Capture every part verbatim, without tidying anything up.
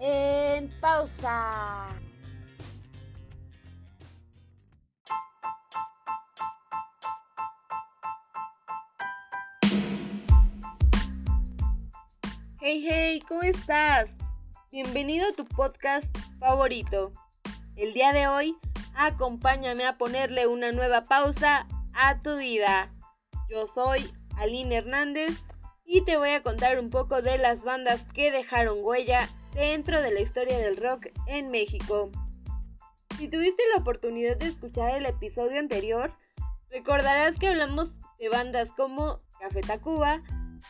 en pausa. Hey, hey, ¿cómo estás? Bienvenido a tu podcast favorito. El día de hoy, acompáñame a ponerle una nueva pausa a tu vida. Yo soy Aline Hernández y te voy a contar un poco de las bandas que dejaron huella dentro de la historia del rock en México. Si tuviste la oportunidad de escuchar el episodio anterior, recordarás que hablamos de bandas como Café Tacuba,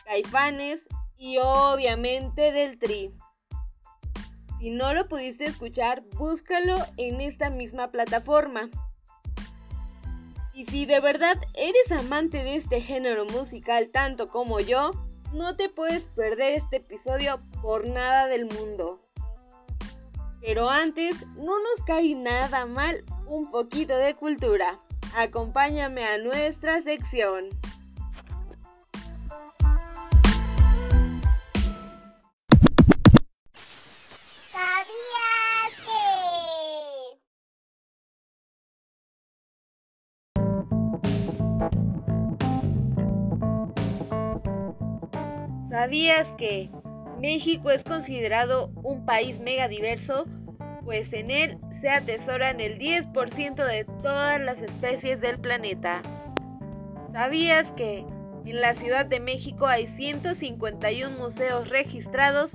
Caifanes y obviamente del Tri. Si no lo pudiste escuchar, búscalo en esta misma plataforma. Y si de verdad eres amante de este género musical tanto como yo, no te puedes perder este episodio por nada del mundo. Pero antes, no nos cae nada mal un poquito de cultura. Acompáñame a nuestra sección. ¿Sabías que México es considerado un país megadiverso? Pues en él se atesoran el diez por ciento de todas las especies del planeta. ¿Sabías que en la Ciudad de México hay ciento cincuenta y uno museos registrados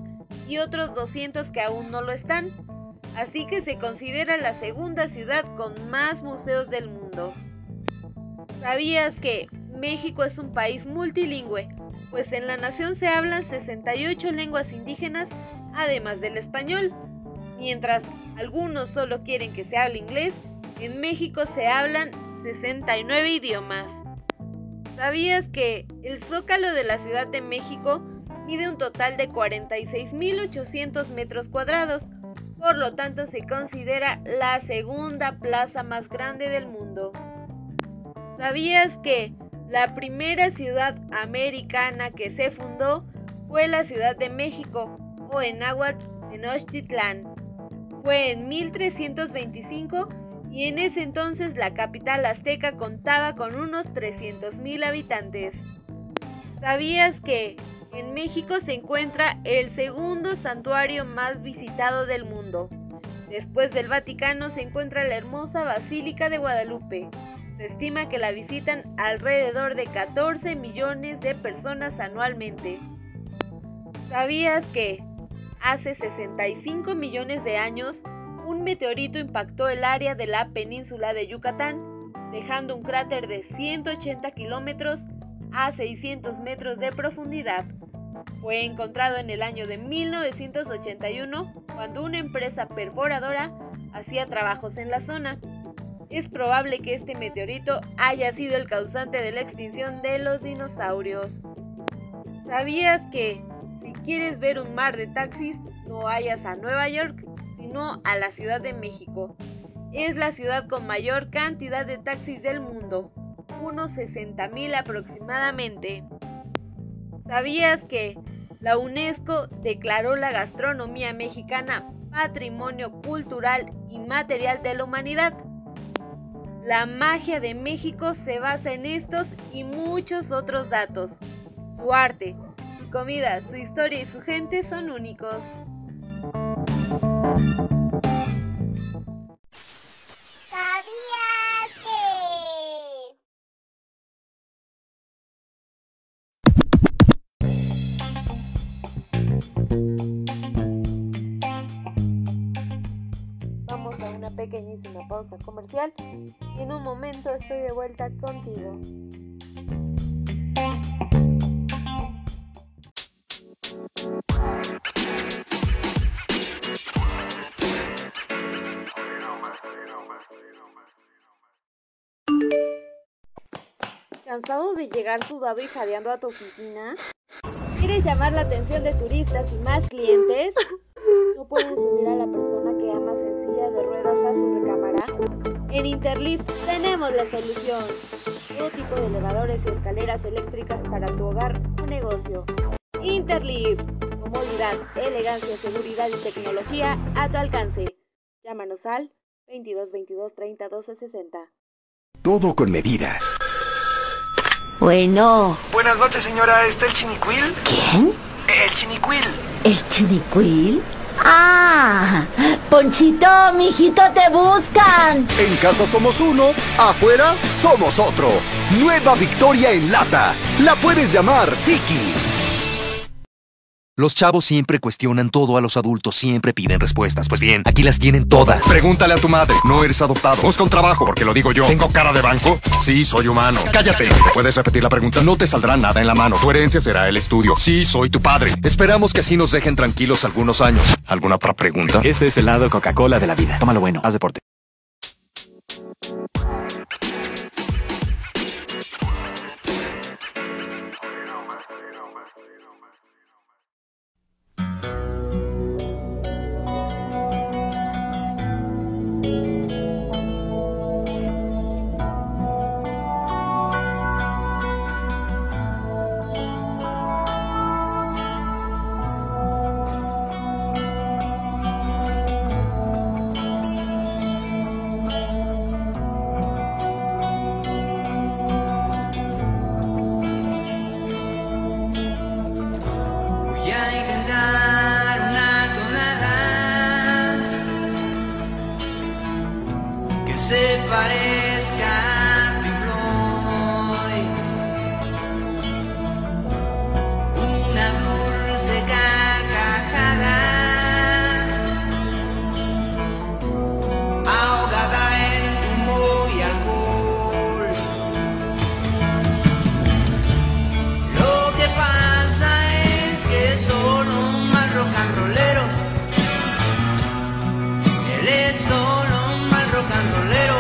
y otros doscientos que aún no lo están? Así que se considera la segunda ciudad con más museos del mundo. ¿Sabías que México es un país multilingüe? Pues en la nación se hablan sesenta y ocho lenguas indígenas, además del español. Mientras algunos solo quieren que se hable inglés, en México se hablan sesenta y nueve idiomas. ¿Sabías que el Zócalo de la Ciudad de México mide un total de cuarenta y seis mil ochocientos metros cuadrados? Por lo tanto, se considera la segunda plaza más grande del mundo. ¿Sabías que la primera ciudad americana que se fundó fue la Ciudad de México, o en náhuatl, Tenochtitlán? Fue en mil trescientos veinticinco y en ese entonces la capital azteca contaba con unos trescientos mil habitantes. ¿Sabías que en México se encuentra el segundo santuario más visitado del mundo? Después del Vaticano se encuentra la hermosa Basílica de Guadalupe. Se estima que la visitan alrededor de catorce millones de personas anualmente. ¿Sabías que hace sesenta y cinco millones de años un meteorito impactó el área de la península de Yucatán, dejando un cráter de ciento ochenta kilómetros a seiscientos metros de profundidad? Fue encontrado en el año de mil novecientos ochenta y uno, cuando una empresa perforadora hacía trabajos en la zona. Es probable que este meteorito haya sido el causante de la extinción de los dinosaurios. ¿Sabías que si quieres ver un mar de taxis, no vayas a Nueva York, sino a la Ciudad de México? Es la ciudad con mayor cantidad de taxis del mundo, unos sesenta mil aproximadamente. ¿Sabías que la UNESCO declaró la gastronomía mexicana Patrimonio Cultural Inmaterial de la Humanidad? La magia de México se basa en estos y muchos otros datos. Su arte, su comida, su historia y su gente son únicos. ¿Sabías que? Vamos a una pequeñísima pausa comercial. Y en un momento estoy de vuelta contigo. ¿Cansado de llegar sudado y jadeando a tu oficina? ¿Quieres llamar la atención de turistas y más clientes? ¿No puedes subir a la persona que amas en silla de ruedas a su recámara? En Interlift tenemos la solución. Todo tipo de elevadores y escaleras eléctricas para tu hogar o negocio. Interlift, como comodidad, elegancia, seguridad y tecnología a tu alcance. Llámanos al veintidós veintidós treinta doce sesenta. Todo con medidas. Bueno. Buenas noches, señora. ¿Está el Chinicuil? ¿Quién? El Chinicuil. ¿El Chinicuil? ¡Ah! Ponchito, mijito, te buscan. En casa somos uno, afuera somos otro. Nueva Victoria en lata. La puedes llamar Tiki. Los chavos siempre cuestionan todo a los adultos, siempre piden respuestas. Pues bien, aquí las tienen todas. Pregúntale a tu madre, no eres adoptado. Busca un trabajo, porque lo digo yo. ¿Tengo cara de banco? Sí, soy humano. Cállate. ¿Me puedes repetir la pregunta? No te saldrá nada en la mano. Tu herencia será el estudio. Sí, soy tu padre. Esperamos que así nos dejen tranquilos algunos años. ¿Alguna otra pregunta? Este es el lado Coca-Cola de la vida. Tómalo bueno, haz deporte. Rolero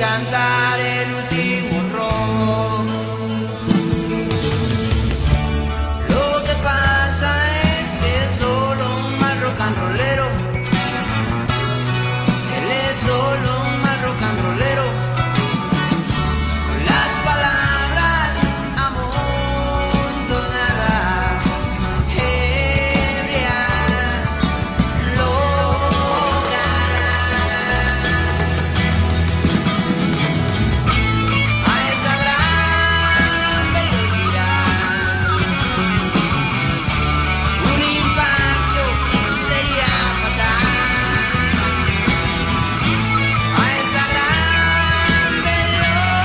cantar el último rock. Lo que pasa es que es solo un mal rock and rollero. Él es solo un mal rock and rollero. Con las palabras amontonadas, ebrias, locas.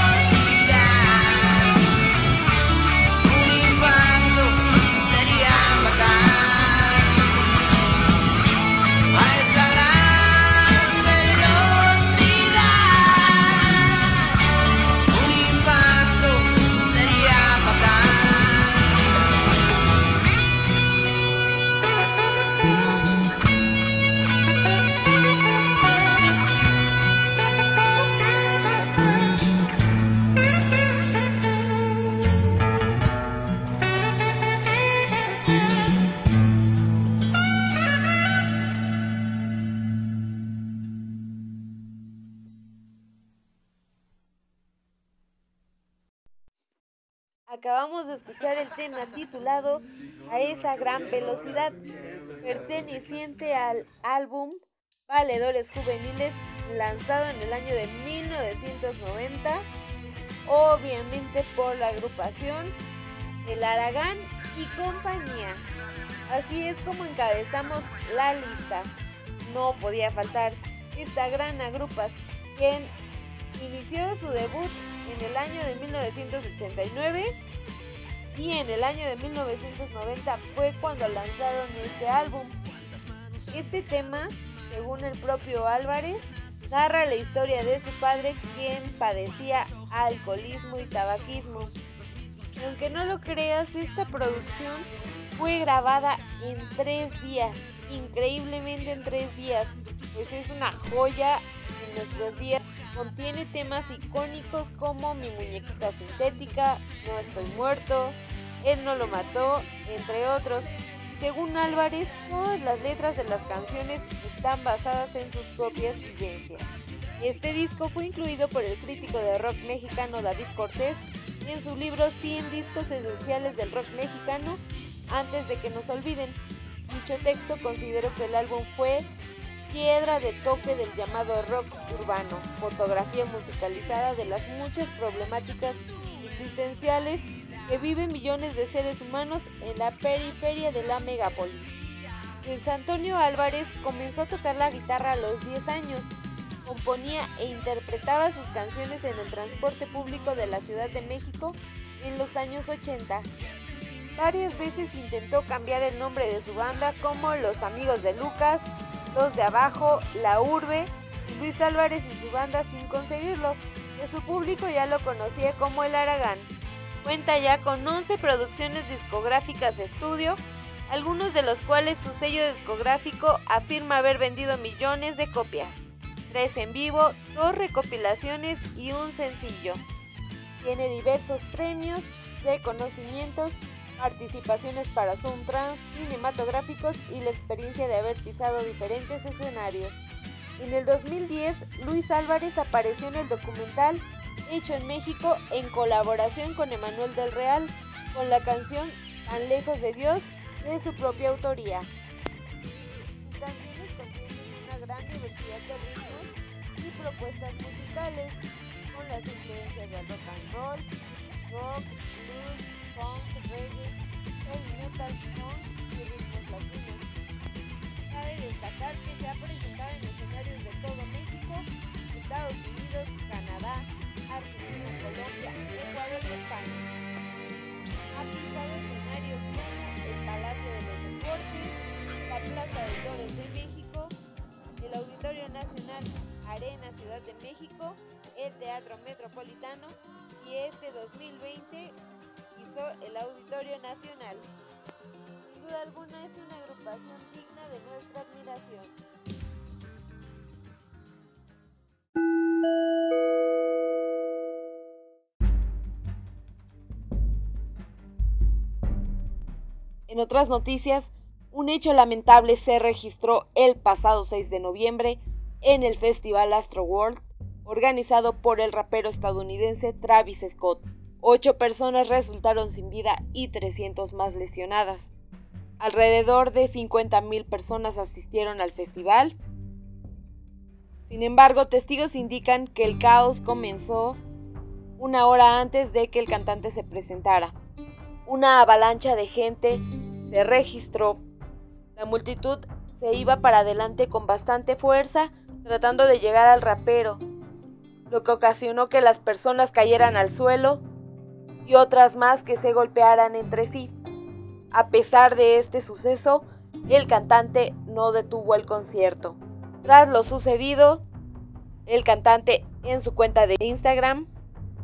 A esa gran velocidad, un impacto sería fatal. A esa gran velocidad, un impacto sería fatal. A esa gran velocidad, un impacto sería fatal. Acabamos de escuchar el tema titulado A esa gran velocidad, perteneciente al álbum Valedores Juveniles, lanzado en el año de mil novecientos noventa, obviamente por la agrupación El Aragán y compañía. Así es como encabezamos la lista. No podía faltar esta gran agrupación, quien inició su debut en el año de mil novecientos ochenta y nueve y en el año de mil novecientos noventa fue cuando lanzaron este álbum. Este tema, según el propio Álvarez, narra la historia de su padre, quien padecía alcoholismo y tabaquismo. Aunque no lo creas, esta producción fue grabada en tres días, increíblemente en tres días. Pues es una joya en nuestros días. Contiene temas icónicos como Mi muñequita sintética, No estoy muerto, Él no lo mató, entre otros. Según Álvarez, todas las letras de las canciones están basadas en sus propias vivencias. Este disco fue incluido por el crítico de rock mexicano David Cortés en su libro cien discos esenciales del rock mexicano antes de que nos olviden. Dicho texto consideró que el álbum fue piedra de toque del llamado rock urbano, fotografía musicalizada de las muchas problemáticas existenciales que viven millones de seres humanos en la periferia de la megápolis. Luis Antonio Álvarez comenzó a tocar la guitarra a los diez años, componía e interpretaba sus canciones en el transporte público de la Ciudad de México en los años ochenta. Varias veces intentó cambiar el nombre de su banda como Los Amigos de Lucas, Dos de Abajo, La Urbe y Luis Álvarez y su banda, sin conseguirlo, que su público ya lo conocía como El Aragán. Cuenta ya con once producciones discográficas de estudio, algunos de los cuales su sello discográfico afirma haber vendido millones de copias, tres en vivo, dos recopilaciones y un sencillo. Tiene diversos premios, reconocimientos, participaciones para Zoom Trans, cinematográficos y la experiencia de haber pisado diferentes escenarios. En el dos mil diez, Luis Álvarez apareció en el documental hecho en México en colaboración con Emmanuel del Real, con la canción Tan lejos de Dios, de su propia autoría. Sus canciones contienen una gran diversidad de ritmos y propuestas musicales, con las influencias del rock and roll, rock, blues, funk, reggae, heavy metal, punk y ritmos latinos. Cabe destacar que se ha presentado en escenarios de todo México, Estados Unidos, Canadá, Argentina, Colombia, Ecuador y España. Ha pisado escenarios como el Palacio de los Deportes, la Plaza de Toros de México, el Auditorio Nacional, Arena Ciudad de México, el Teatro Metropolitano y este dos mil veinte el Auditorio Nacional. Sin duda alguna es una agrupación digna de nuestra admiración. En otras noticias, un hecho lamentable se registró el pasado seis de noviembre en el festival Astro World, organizado por el rapero estadounidense Travis Scott. Ocho personas resultaron sin vida y trescientas más lesionadas. Alrededor de cincuenta mil personas asistieron al festival. Sin embargo, testigos indican que el caos comenzó una hora antes de que el cantante se presentara. Una avalancha de gente se registró. La multitud se iba para adelante con bastante fuerza, tratando de llegar al rapero, lo que ocasionó que las personas cayeran al suelo y otras más que se golpearan entre sí. A pesar de este suceso, el cantante no detuvo el concierto. Tras lo sucedido, el cantante en su cuenta de Instagram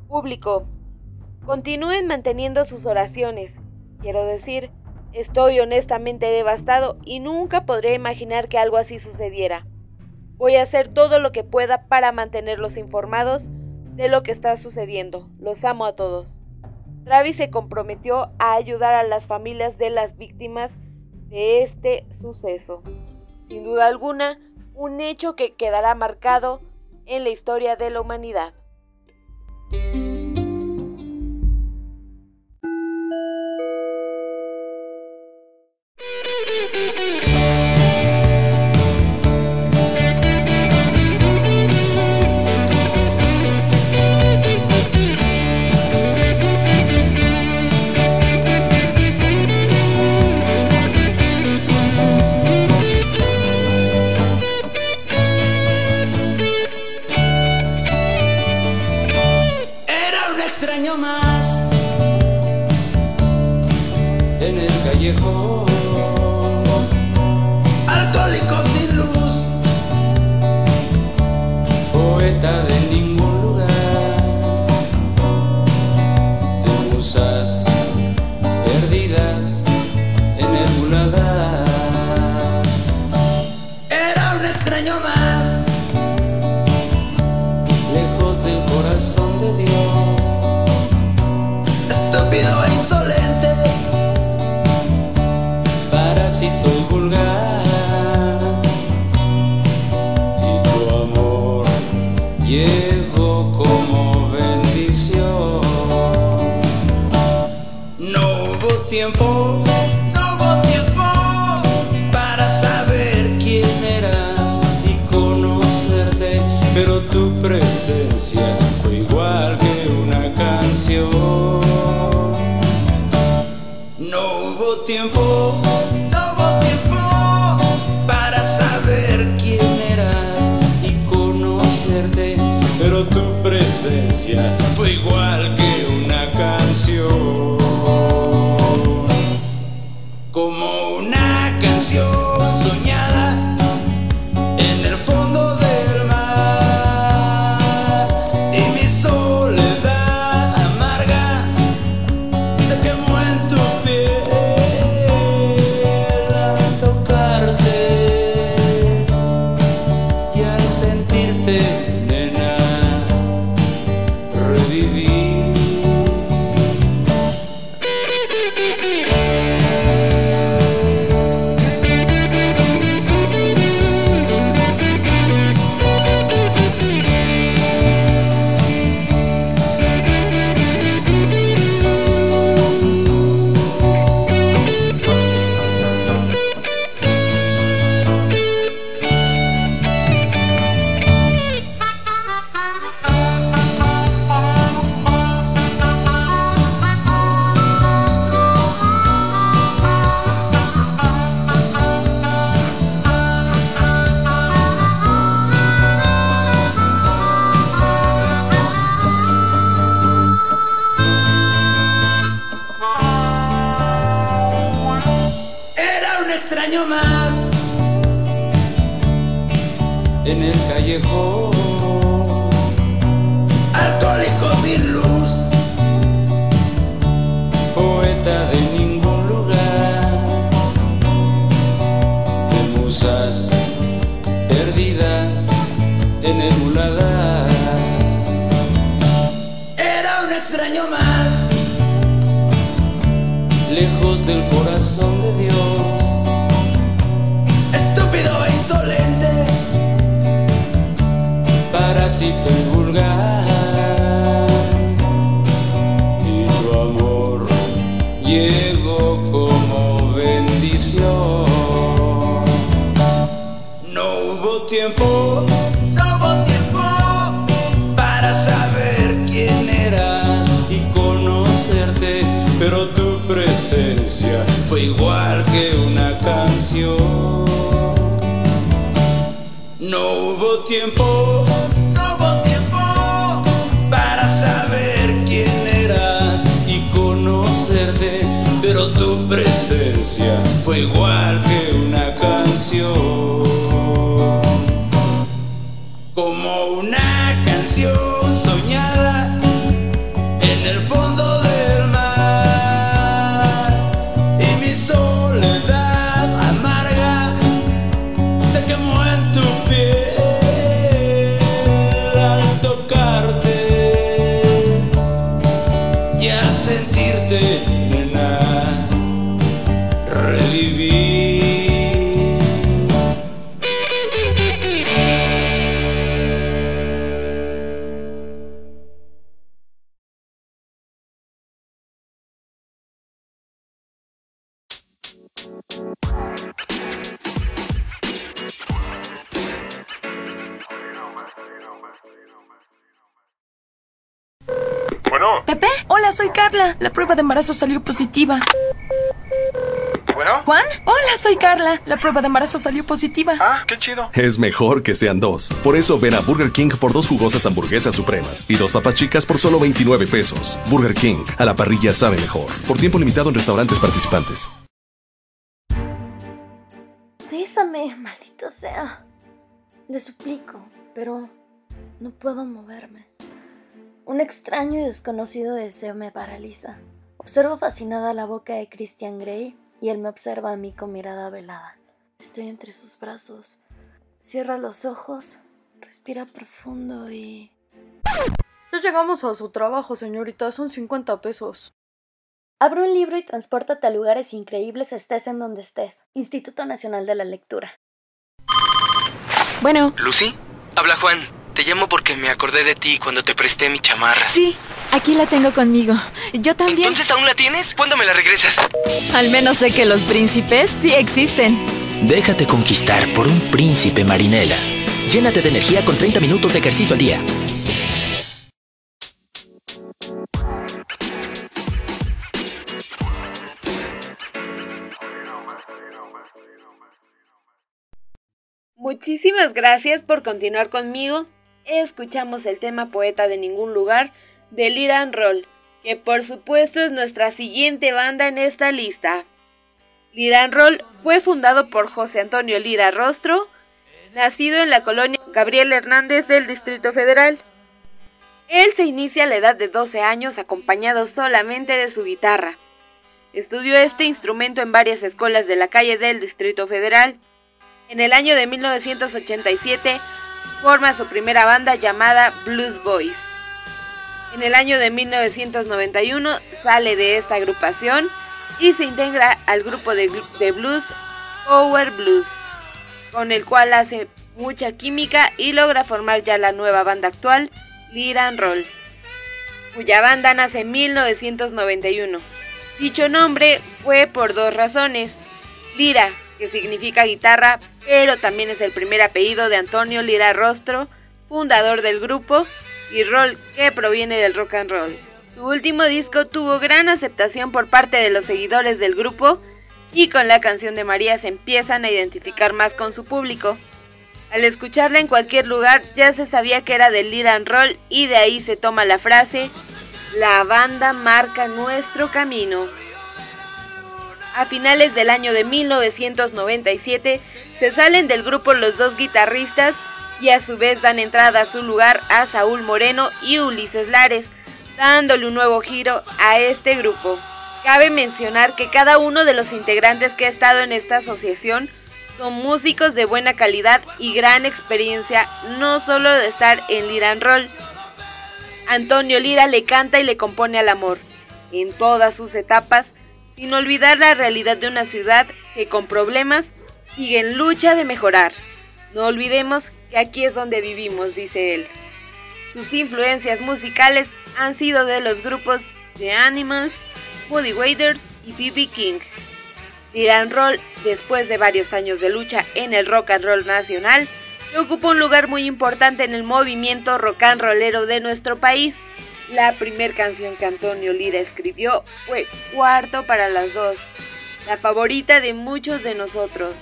publicó: "Continúen manteniendo sus oraciones. Quiero decir, estoy honestamente devastado y nunca podría imaginar que algo así sucediera. Voy a hacer todo lo que pueda para mantenerlos informados de lo que está sucediendo. Los amo a todos." Travis se comprometió a ayudar a las familias de las víctimas de este suceso. Sin duda alguna, un hecho que quedará marcado en la historia de la humanidad. Fue igual que una canción, como una canción soñada en el fondo del mar. Y mi soledad amarga se quemó en tu piel al tocarte y al sentirte. lejos del corazón de Dios. Estúpido e insolente, parásito y vulgar, y tu amor llegó como bendición. No hubo tiempo, no hubo tiempo para saber quién eras y conocerte, pero tu presencia fue igual que una canción. No hubo tiempo, no hubo tiempo para saber quién eras y conocerte, pero tu presencia fue igual que una canción. Como una canción soñada en el fondo del mar, y mi soledad amarga se quemó en tu piel al tocarte y al sentirte, nena, revivir. Bueno. Pepe, hola, soy Carla. La prueba de embarazo salió positiva. Bueno. Juan, hola, soy Carla. La prueba de embarazo salió positiva. Ah, qué chido. Es mejor que sean dos. Por eso ven a Burger King por dos jugosas hamburguesas supremas y dos papas chicas por solo veintinueve pesos. Burger King, a la parrilla sabe mejor. Por tiempo limitado en restaurantes participantes. Bésame, maldito sea. Le suplico, pero no puedo moverme. Un extraño y desconocido deseo me paraliza. Observo fascinada la boca de Christian Grey y él me observa a mí con mirada velada. Estoy entre sus brazos. Cierra los ojos, respira profundo y... Ya llegamos a su trabajo, señorita. Son cincuenta pesos. Abre un libro y transpórtate a lugares increíbles, estés en donde estés. Instituto Nacional de la Lectura. Bueno. Lucy, habla Juan. Te llamo porque me acordé de ti cuando te presté mi chamarra. Sí, aquí la tengo conmigo. Yo también. ¿Entonces aún la tienes? ¿Cuándo me la regresas? Al menos sé que los príncipes sí existen. Déjate conquistar por un príncipe, Marinela. Llénate de energía con treinta minutos de ejercicio al día. Muchísimas gracias por continuar conmigo. Escuchamos el tema Poeta de Ningún Lugar de Liran Roll, que por supuesto es nuestra siguiente banda en esta lista. Liran Roll fue fundado por José Antonio Lira Rostro, nacido en la colonia Gabriel Hernández del Distrito Federal. Él se inicia a la edad de doce años acompañado solamente de su guitarra. Estudió este instrumento en varias escuelas de la calle del Distrito Federal. En el año de mil novecientos ochenta y siete forma su primera banda llamada Blues Boys. En el año de mil novecientos noventa y uno sale de esta agrupación y se integra al grupo de, de blues Power Blues, con el cual hace mucha química y logra formar ya la nueva banda actual, Liran Roll, cuya banda nace en mil novecientos noventa y uno. Dicho nombre fue por dos razones. Lira, que significa guitarra, pero también es el primer apellido de Antonio Lira Rostro, fundador del grupo, y Roll, que proviene del rock and roll. Su último disco tuvo gran aceptación por parte de los seguidores del grupo, y con la canción de María se empiezan a identificar más con su público. Al escucharla en cualquier lugar ya se sabía que era de Liran Roll, y de ahí se toma la frase, la banda marca nuestro camino. A finales del año de mil novecientos noventa y siete se salen del grupo los dos guitarristas y a su vez dan entrada a su lugar a Saúl Moreno y Ulises Lares, dándole un nuevo giro a este grupo. Cabe mencionar que cada uno de los integrantes que ha estado en esta asociación son músicos de buena calidad y gran experiencia, no solo de estar en Liran Roll. Antonio Lira le canta y le compone al amor en todas sus etapas, sin olvidar la realidad de una ciudad que con problemas sigue en lucha de mejorar. No olvidemos que aquí es donde vivimos, dice él. Sus influencias musicales han sido de los grupos The Animals, Muddy Waters y B B. King. Liran Roll, después de varios años de lucha en el rock and roll nacional, ocupa un lugar muy importante en el movimiento rock and rollero de nuestro país. La primer canción que Antonio Lira escribió fue Cuarto para las Dos, la favorita de muchos de nosotros.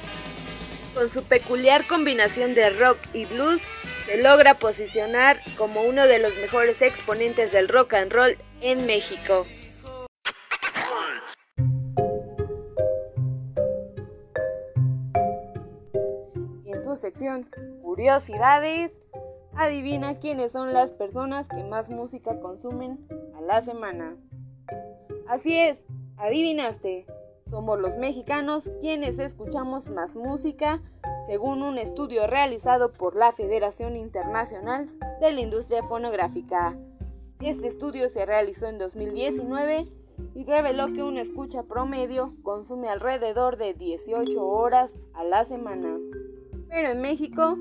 Con su peculiar combinación de rock y blues, se logra posicionar como uno de los mejores exponentes del rock and roll en México. Sección Curiosidades, adivina quiénes son las personas que más música consumen a la semana. Así es, adivinaste, somos los mexicanos quienes escuchamos más música, según un estudio realizado por la Federación Internacional de la Industria Fonográfica. Este estudio se realizó en dos mil diecinueve y reveló que una escucha promedio consume alrededor de dieciocho horas a la semana. Pero en México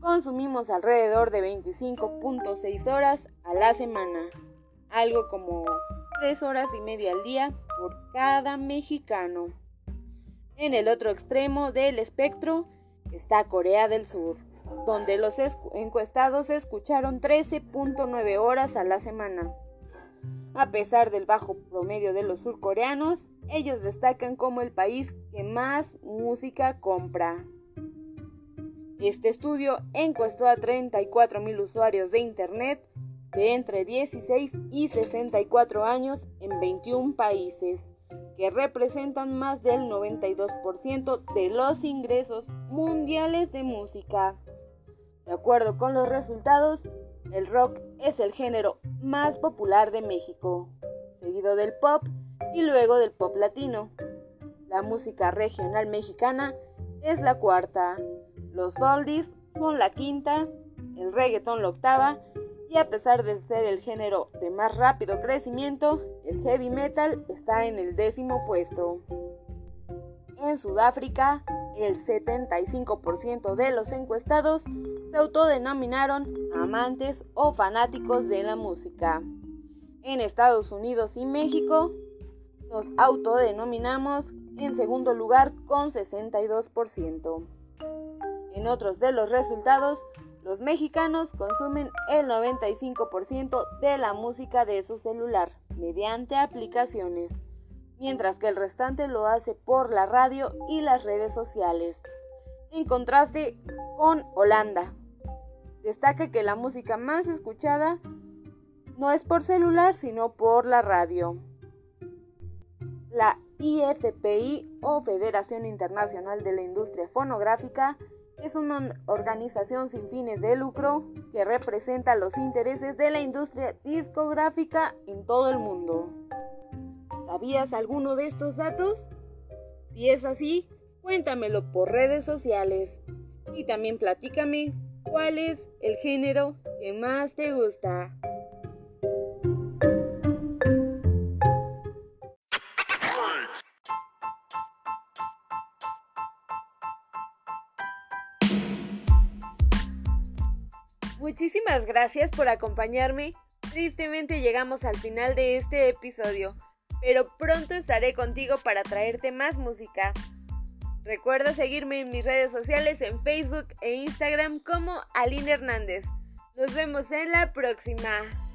consumimos alrededor de veinticinco punto seis horas a la semana, algo como tres horas y media al día por cada mexicano. En el otro extremo del espectro está Corea del Sur, donde los encuestados escucharon trece punto nueve horas a la semana. A pesar del bajo promedio de los surcoreanos, ellos destacan como el país que más música compra. Este estudio encuestó a treinta y cuatro mil usuarios de internet de entre dieciséis y sesenta y cuatro años en veintiún países, que representan más del noventa y dos por ciento de los ingresos mundiales de música. De acuerdo con los resultados, el rock es el género más popular de México, seguido del pop y luego del pop latino. La música regional mexicana es la cuarta. Los oldies son la quinta, el reggaetón la octava, y a pesar de ser el género de más rápido crecimiento, el heavy metal está en el décimo puesto. En Sudáfrica, el setenta y cinco por ciento de los encuestados se autodenominaron amantes o fanáticos de la música. En Estados Unidos y México, nos autodenominamos en segundo lugar con sesenta y dos por ciento. En otros de los resultados, los mexicanos consumen el noventa y cinco por ciento de la música de su celular mediante aplicaciones, mientras que el restante lo hace por la radio y las redes sociales. En contraste con Holanda, destaca que la música más escuchada no es por celular, sino por la radio. La I F P I, o Federación Internacional de la Industria Fonográfica, es una organización sin fines de lucro que representa los intereses de la industria discográfica en todo el mundo. ¿Sabías alguno de estos datos? Si es así, cuéntamelo por redes sociales. Y también platícame cuál es el género que más te gusta. Muchísimas gracias por acompañarme. Tristemente llegamos al final de este episodio, pero pronto estaré contigo para traerte más música. Recuerda seguirme en mis redes sociales en Facebook e Instagram como Aline Hernández. Nos vemos en la próxima.